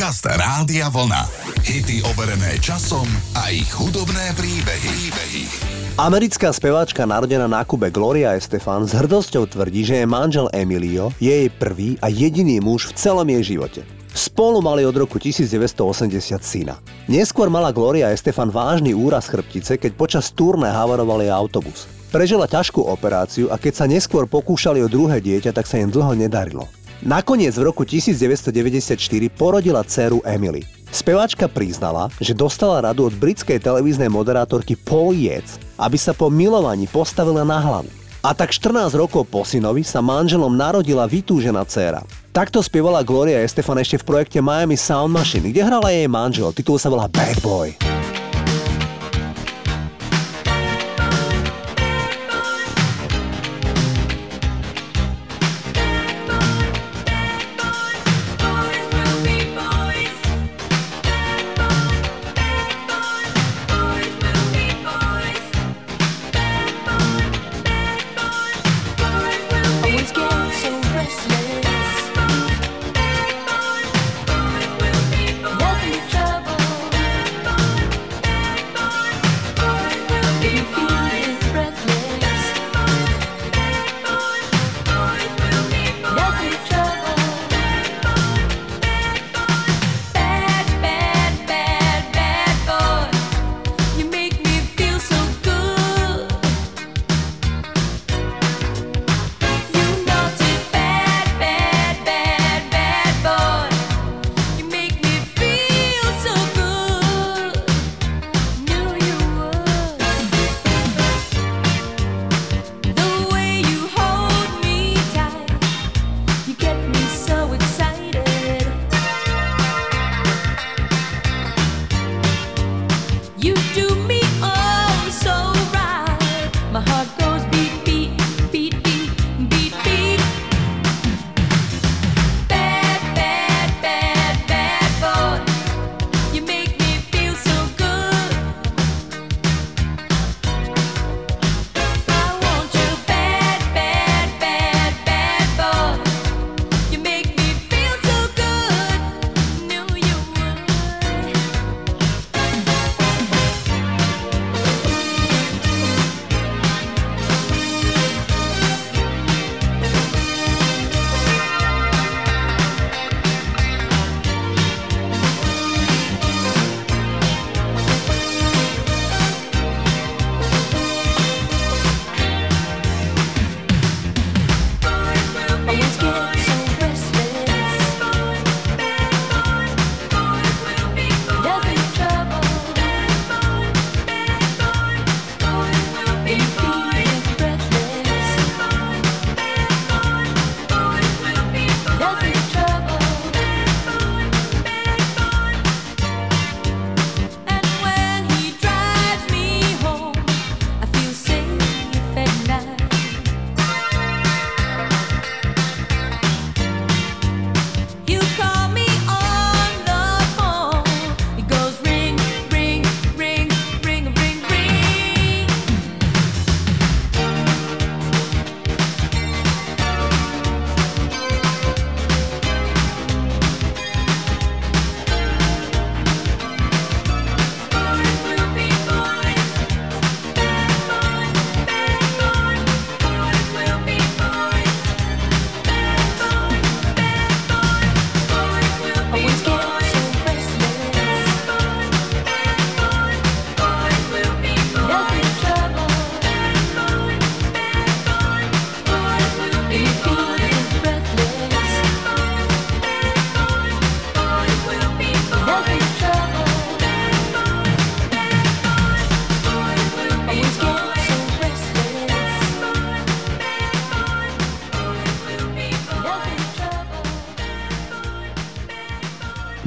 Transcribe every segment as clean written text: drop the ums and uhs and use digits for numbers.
Podcast Rádia Vlna. Hity overené časom a ich hudobné príbehy. Americká speváčka narodená na Kube Gloria Estefan s hrdosťou tvrdí, že jej manžel Emilio je jej prvý a jediný muž v celom jej živote. Spolu mali od roku 1980 syna. Neskôr mala Gloria Estefan vážny úraz chrbtice, keď počas turné havaroval jej autobus. Prežila ťažkú operáciu a keď sa neskôr pokúšali o druhé dieťa, tak sa im dlho nedarilo. Nakoniec v roku 1994 porodila dceru Emily. Speváčka priznala, že dostala radu od britskej televíznej moderátorky Paula Yates, aby sa po milovaní postavila na hlavu. A tak 14 rokov po synovi sa manželom narodila vytúžená dcéra. Takto spievala Gloria Estefan ešte v projekte Miami Sound Machine, kde hrala jej manžel. Titul sa volá Bad Boy.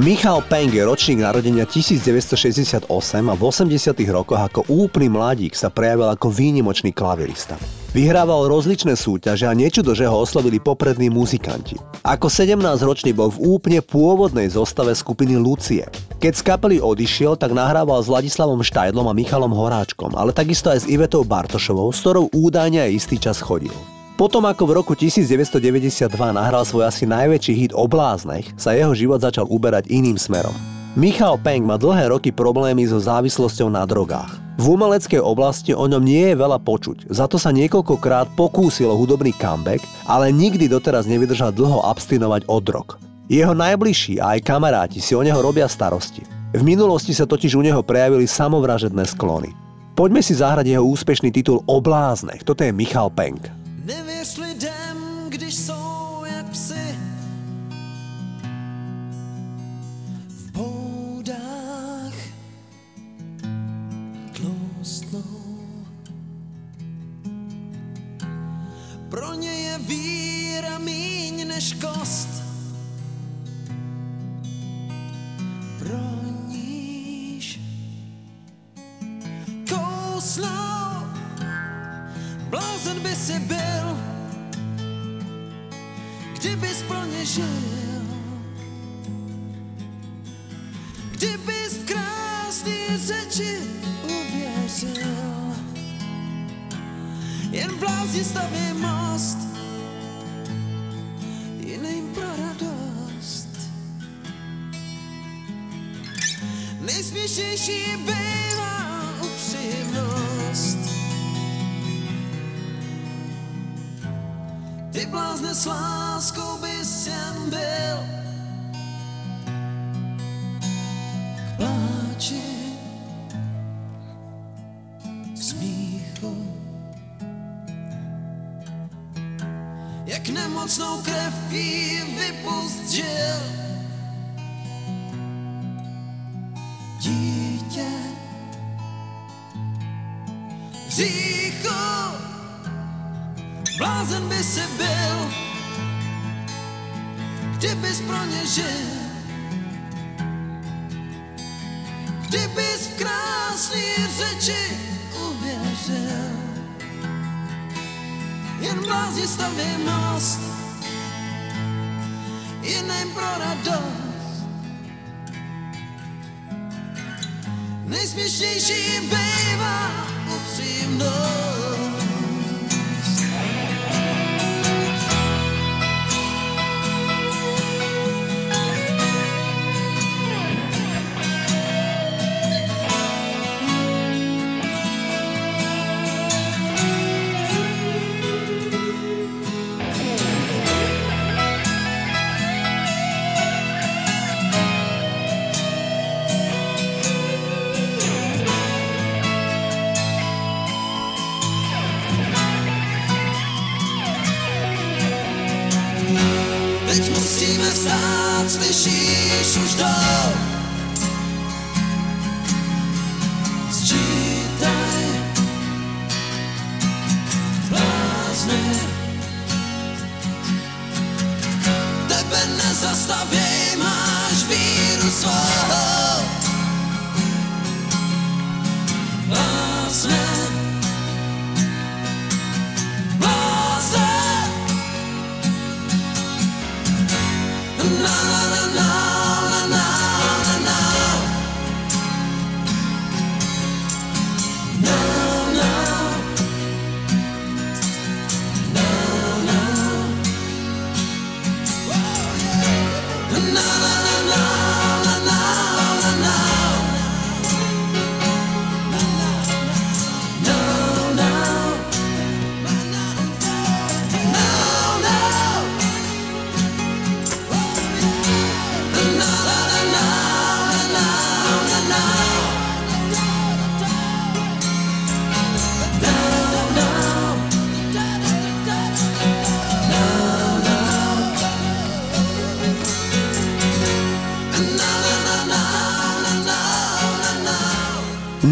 Michal Peng je ročník narodenia 1968 a v 80. rokoch ako úplný mladík sa prejavil ako výnimočný klavirista. Vyhrával rozličné súťaže a nečudo, že ho oslovili poprední muzikanti. Ako 17-ročný bol v úplne pôvodnej zostave skupiny Lucie. Keď z kapely odišiel, tak nahrával s Vladislavom Štajdlom a Michalom Horáčkom, ale takisto aj s Ivetou Bartošovou, s ktorou údajne aj istý čas chodil. Potom ako v roku 1992 nahral svoj asi najväčší hit O bláznech, sa jeho život začal uberať iným smerom. Michal Peng má dlhé roky problémy so závislosťou na drogách. V umeleckej oblasti o ňom nie je veľa počuť, za to sa niekoľkokrát pokúsilo hudobný comeback, ale nikdy doteraz nevydržal dlho abstinovať od drog. Jeho najbližší a aj kamaráti si o neho robia starosti. V minulosti sa totiž u neho prejavili samovražedné sklony. Poďme si zahrať jeho úspešný titul O bláznech, toto je Michal Peng. Nevěř lidem, když jsou jak psi, v boudách tloustnou. Pro ně je víra míň než kost, pro níž kousnou. Blázen by si byl, kdybys pro ně žil, kdybys v krásný řeči uvěřil. Jen blázni staví most, jiným pro radost. Nejsměšnější bývá upřímnost. Ty blázne s láskou bys jen byl, k pláči, k smíchu, jak nemocnou krev jí vypust žil. Dítě hříchu. Blázen by si byl, kdybys pro ně žil, kdybys v krásný řeči uvěřil. Jen blázni staví most, jiným pro radost. Nejsměšnější bývá upřímnost. Slyšíš už dál, sčítaj blázny, tebe nezastaví, máš víru svou. Blázny, blázny, na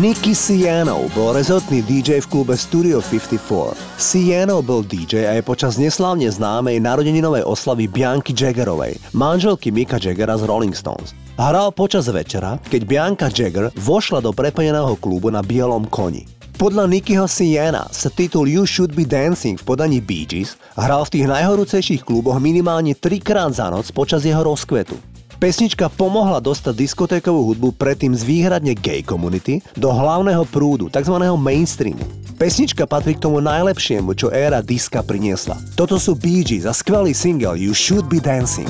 Nicky Siano bol rezortný DJ v klube Studio 54. Siano bol DJ aj počas neslávne známej narodeninovej oslavy Bianky Jaggerovej, manželky Micka Jaggera z Rolling Stones. Hral počas večera, keď Bianca Jagger vošla do preplneného klubu na bielom koni. Podľa Nickyho Siana sa titul You Should Be Dancing v podaní Bee Gees hral v tých najhorúcejších kluboch minimálne 3-krát za noc počas jeho rozkvetu. Pesnička pomohla dostať diskotékovú hudbu predtým z výhradne gay komunity do hlavného prúdu, takzvaného mainstreamu. Pesnička patrí k tomu najlepšiemu, čo éra diska priniesla. Toto sú Bee Gees a skvelý single You Should Be Dancing.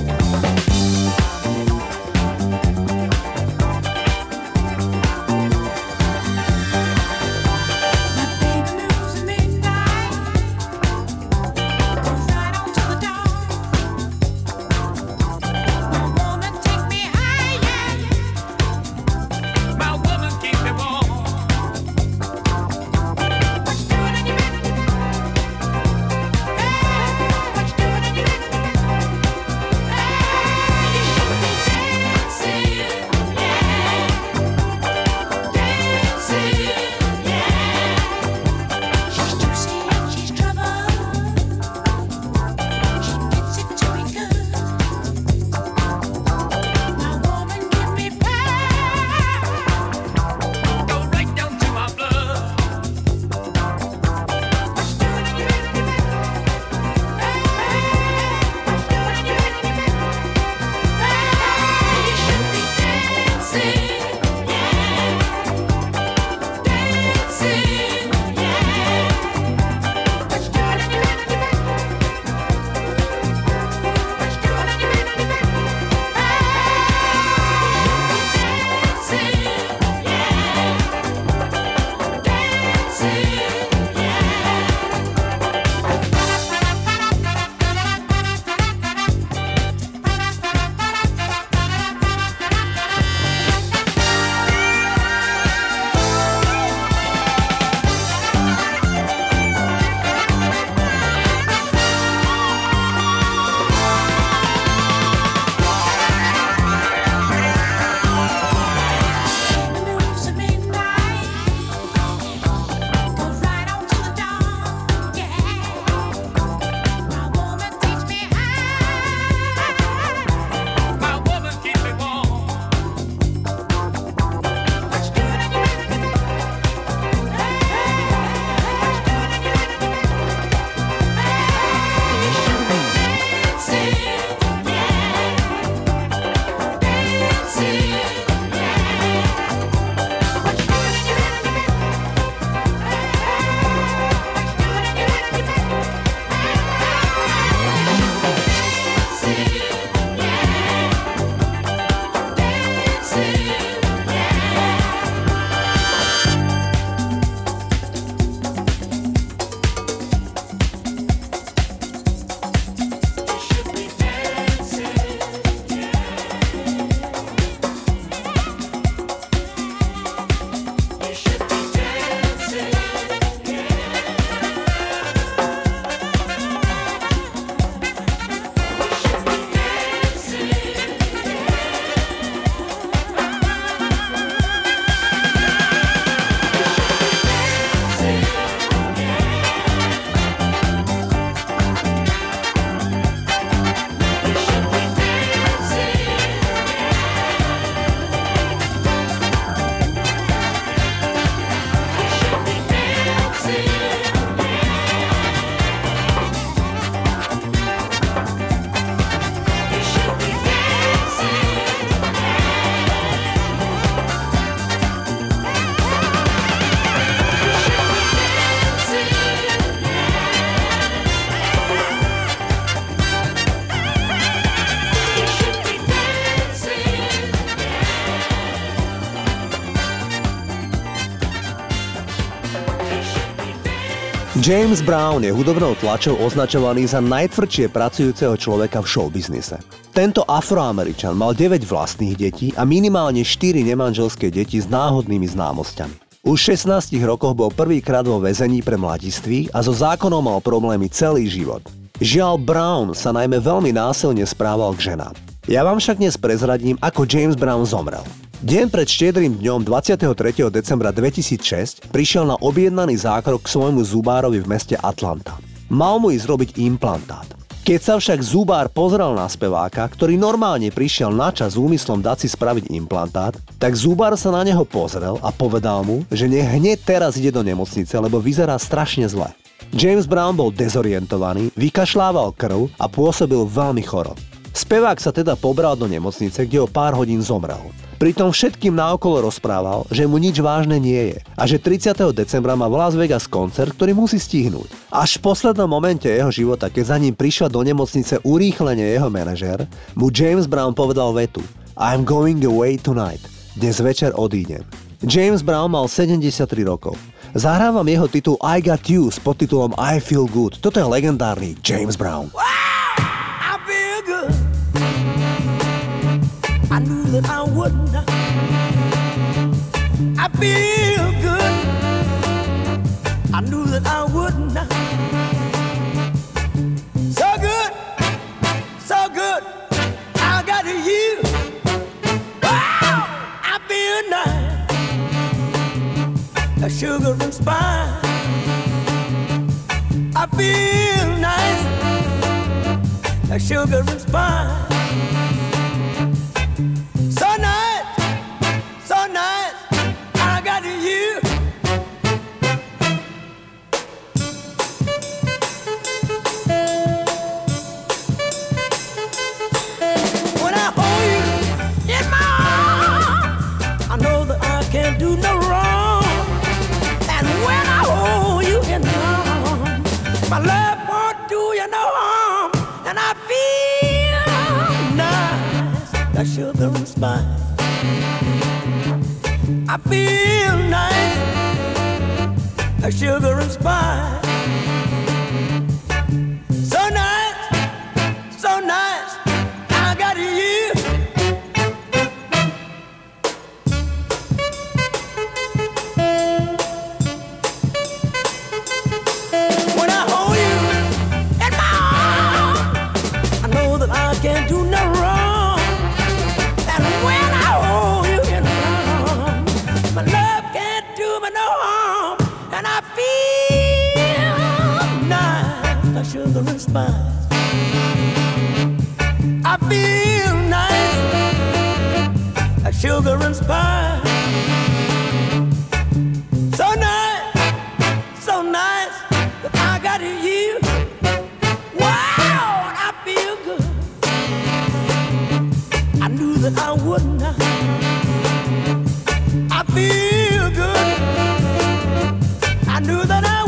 James Brown je hudobnou tlačou označovaný za najtvrdšie pracujúceho človeka v showbiznise. Tento Afroameričan mal 9 vlastných detí a minimálne 4 nemanželské deti s náhodnými známosťami. Už v 16 rokoch bol prvýkrát vo väzení pre mladiství a so zákonom mal problémy celý život. Žiaľ, Brown sa najmä veľmi násilne správal k ženám. Ja vám však dnes prezradím, ako James Brown zomrel. Deň pred štiedrym dňom 23. decembra 2006 prišiel na objednaný zákrok k svojmu zubárovi v meste Atlanta. Mal mu ísť robiť implantát. Keď sa však zubár pozrel na speváka, ktorý normálne prišiel na čas s úmyslom dať si spraviť implantát, tak zubár sa na neho pozrel a povedal mu, že nech hneď teraz ide do nemocnice, lebo vyzerá strašne zle. James Brown bol dezorientovaný, vykašľával krv a pôsobil veľmi choro. Spevák sa teda pobral do nemocnice, kde o pár hodín zomrel. Pritom všetkým naokolo rozprával, že mu nič vážne nie je a že 30. decembra má v Las Vegas koncert, ktorý musí stihnúť. Až v poslednom momente jeho života, keď za ním prišla do nemocnice urýchlene jeho manažér, mu James Brown povedal vetu I'm going away tonight. Dnes večer odídem. James Brown mal 73 rokov. Zahrávam jeho titul I Got You s podtitulom I Feel Good. Toto je legendárny James Brown. I knew that I wouldn't. I feel good. I knew that I wouldn't. So good, so good. I got you. Wow, I feel nice. A sugar and spice. I feel nice. A sugar and spice. I sugar and spice. I feel nice. I sugar and spice. So nice, so nice. I got you. When I hold you in my arms, I know that I can't do no wrong. Sugar and spice. I feel nice. A sugar and spice. So nice, so nice. I got you. Wow, I feel good. I knew that I wouldn't. I feel good. I knew that I would.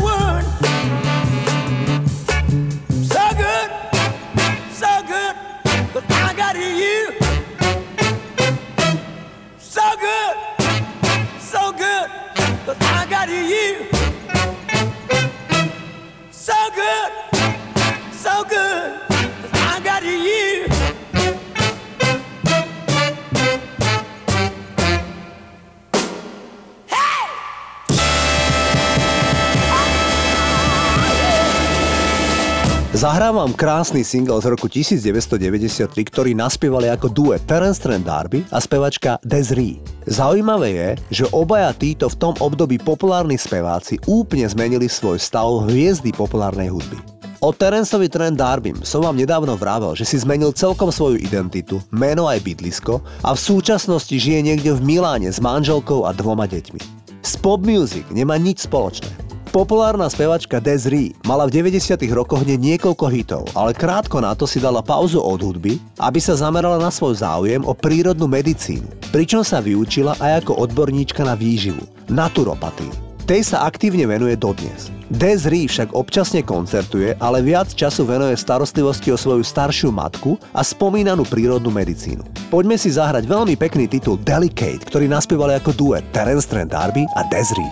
Zahrávam krásny single z roku 1993, ktorý naspievali ako duet Terence Trent D'Arby a spevačka Des'ree. Zaujímavé je, že obaja títo v tom období populárni speváci úplne zmenili svoj stav hviezdy populárnej hudby. O Terenceovi Trent D'Arbym som vám nedávno vravel, že si zmenil celkom svoju identitu, meno aj bydlisko a v súčasnosti žije niekde v Miláne s manželkou a 2 deťmi. S pop music nemá nič spoločné. Populárna spevačka Des'ree mala v 90. rokoch hneď niekoľko hitov, ale krátko na to si dala pauzu od hudby, aby sa zamerala na svoj záujem o prírodnú medicínu, pričom sa vyučila aj ako odborníčka na výživu, naturopatii. Tej sa aktívne venuje dodnes. Des'ree však občasne koncertuje, ale viac času venuje starostlivosti o svoju staršiu matku a spomínanú prírodnú medicínu. Poďme si zahrať veľmi pekný titul Delicate, ktorý naspievali ako duet Terence Trent D'Arby a Des'ree.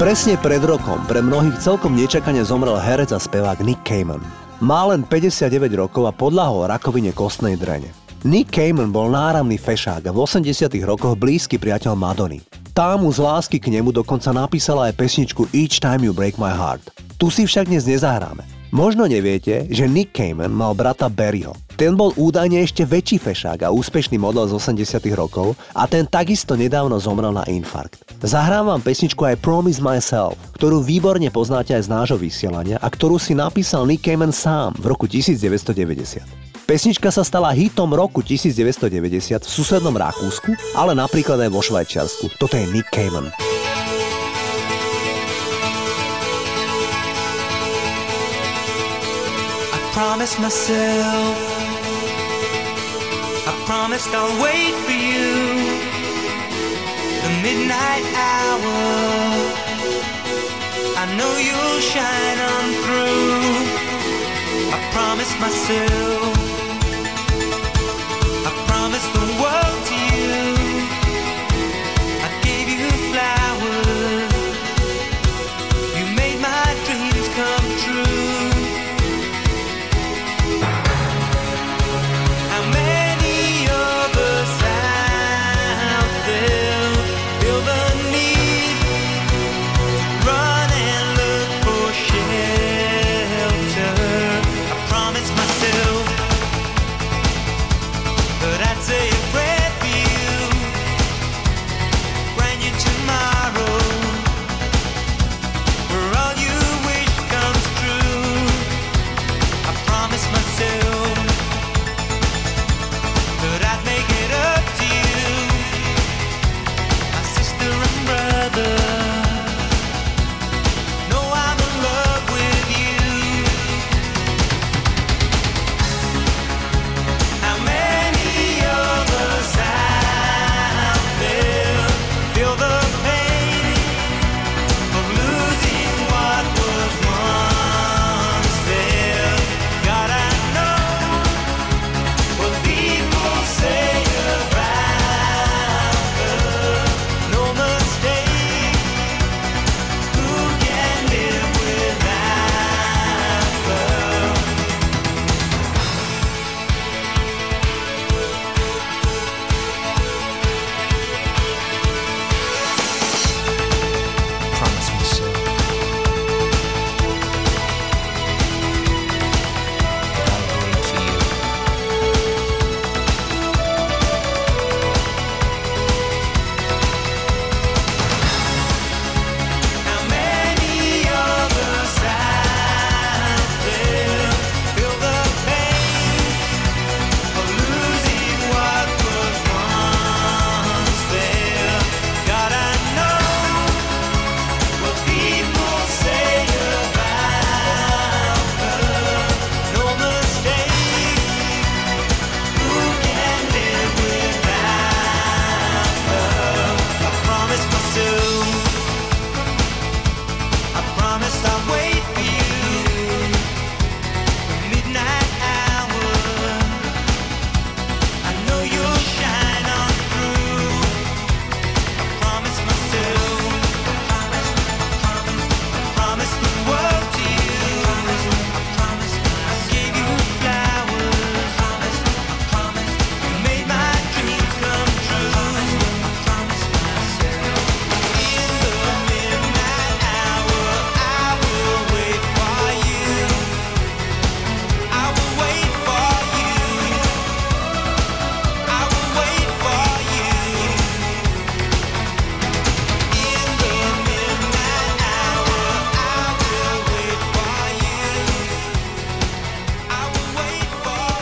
Presne pred rokom pre mnohých celkom nečakane zomrel herec a spevák Nick Kamen. Má len 59 rokov a podľahol rakovine kostnej drene. Nick Kamen bol náramný fešák a v 80. rokoch blízky priateľ Madony. Tá mu z lásky k nemu dokonca napísala aj pesničku Each Time You Break My Heart. Tu si však dnes nezahráme. Možno neviete, že Nick Kamen mal brata Barryho. Ten bol údajne ešte väčší fešák a úspešný model z 80. rokov a ten takisto nedávno zomrel na infarkt. Zahrám vám pesničku I Promise Myself, ktorú výborne poznáte aj z nášho vysielania a ktorú si napísal Nick Kamen sám v roku 1990. Pesnička sa stala hitom roku 1990 v susednom Rakúsku, ale napríklad aj vo Švajčiarsku. Toto je Nick Kamen. I promise myself, I promised I'll wait for you. The midnight hour, I know you'll shine on through. I promise myself, I promise the world to you. I gave you flowers, you made my dreams come true.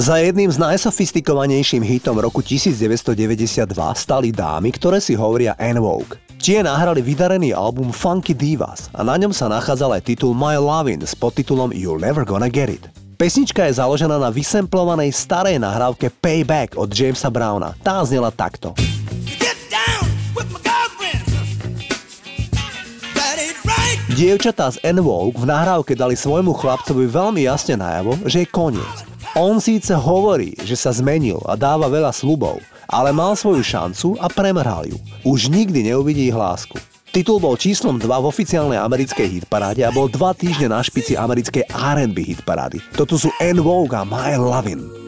Za jedným z najsofistikovanejším hitom roku 1992 stali dámy, ktoré si hovoria En Vogue. Tie nahrali vydarený album Funky Divas a na ňom sa nachádzal aj titul My Lovin' s podtitulom You're Never Gonna Get It. Pesnička je založená na vysemplovanej starej nahrávke Payback od Jamesa Browna. Tá znela takto. Dievčatá z En Vogue v nahrávke dali svojmu chlapcovi veľmi jasne najavo, že je koniec. On síce hovorí, že sa zmenil a dáva veľa sľubov, ale mal svoju šancu a premrhal ju. Už nikdy neuvidí ich lásku. Titul bol číslom 2 v oficiálnej americkej hitparáde a bol 2 týždne na špici americkej R&B hitparády. Toto sú En Vogue a My Lovin'.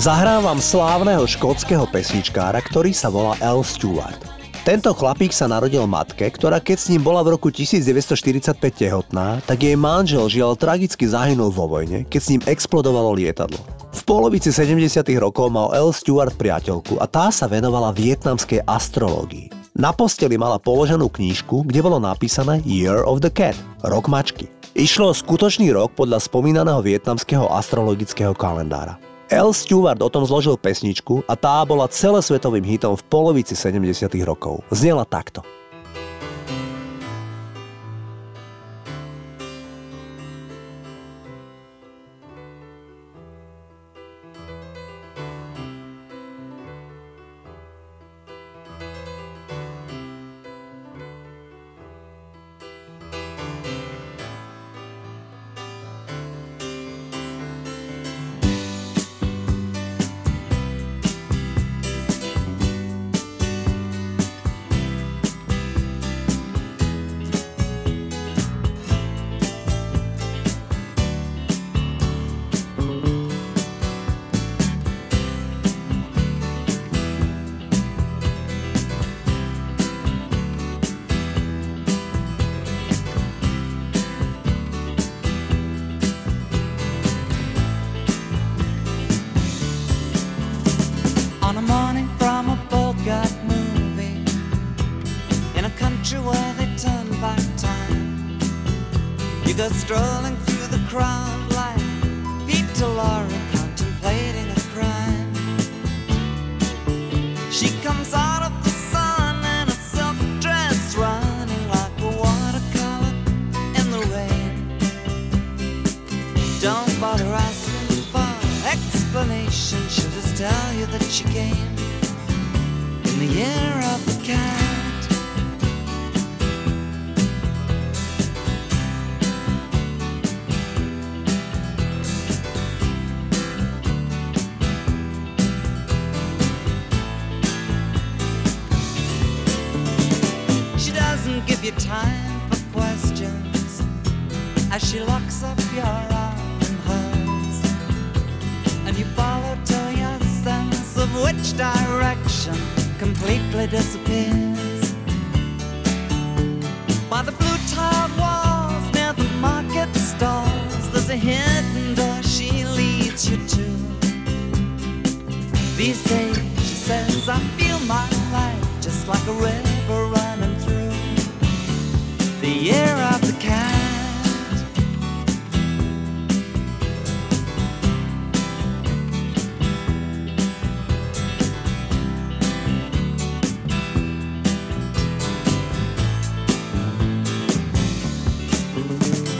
Zahrávam slávneho škótskeho pesničkára, ktorý sa volá Al Stewart. Tento chlapík sa narodil matke, ktorá keď s ním bola v roku 1945 tehotná, tak jej manžel žiaľ tragicky zahynul vo vojne, keď s ním explodovalo lietadlo. V polovici 70. rokov mal Al Stewart priateľku a tá sa venovala vietnamskej astrológii. Na posteli mala položenú knížku, kde bolo napísané Year of the Cat, rok mačky. Išlo o skutočný rok podľa spomínaného vietnamského astrologického kalendára. Al Stewart o tom zložil pesničku a tá bola celosvetovým hitom v polovici 70. rokov. Znela takto. Strolling through the crowd like Pete DeLauro contemplating a crime. She comes out of the sun in a silk dress, running like a watercolor in the rain. Don't bother asking for explanation, she'll just tell you that she came in the year of the cat. Time for questions as she locks up your arm in hers, and you follow till your sense of which direction completely disappears. By the blue tiled walls near the market stalls, there's a hidden door she leads you to. These days, she says, I feel my life just like a river running through. The year of the cat.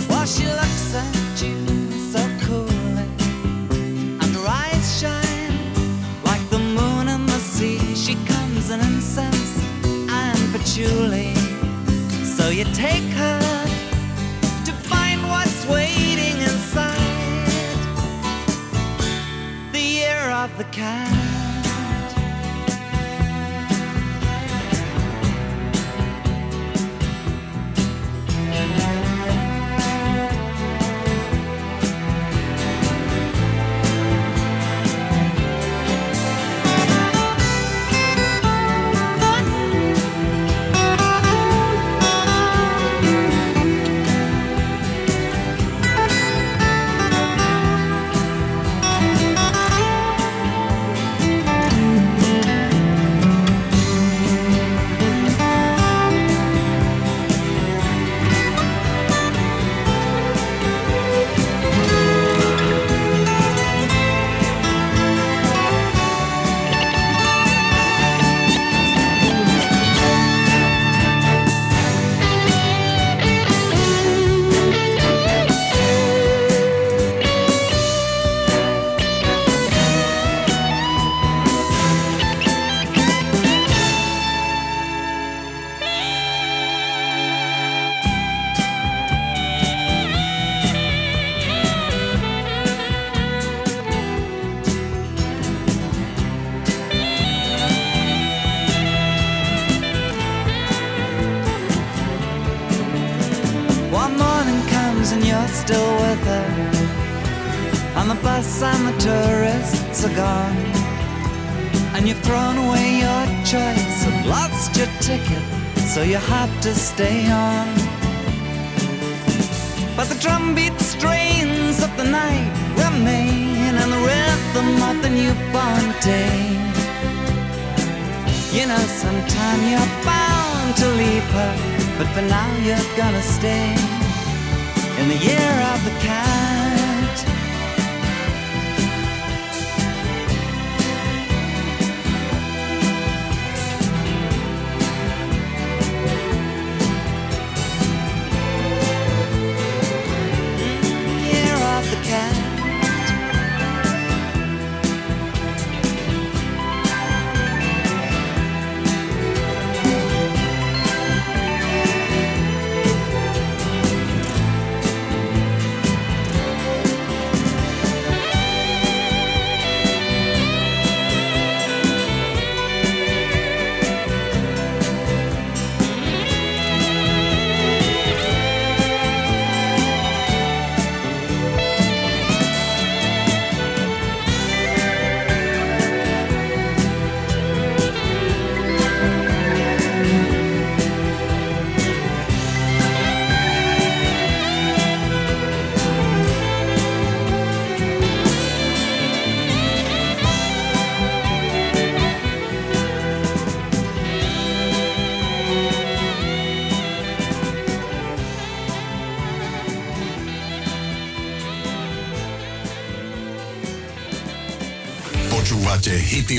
Well, she looks at you so coolly, and her eyes shine like the moon in the sea. She comes in incense and patchouli. So you take her to find what's waiting inside the year of the cat. Still with her on the bus, and the tourists are gone, and you've thrown away your choice and lost your ticket, so you have to stay on. But the drumbeat strains of the night remain, and the rhythm of the newborn day. You know, sometime you're bound to leave her, but for now you're gonna stay in the year of the cat. Year of the cat. Hity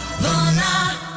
Vlna.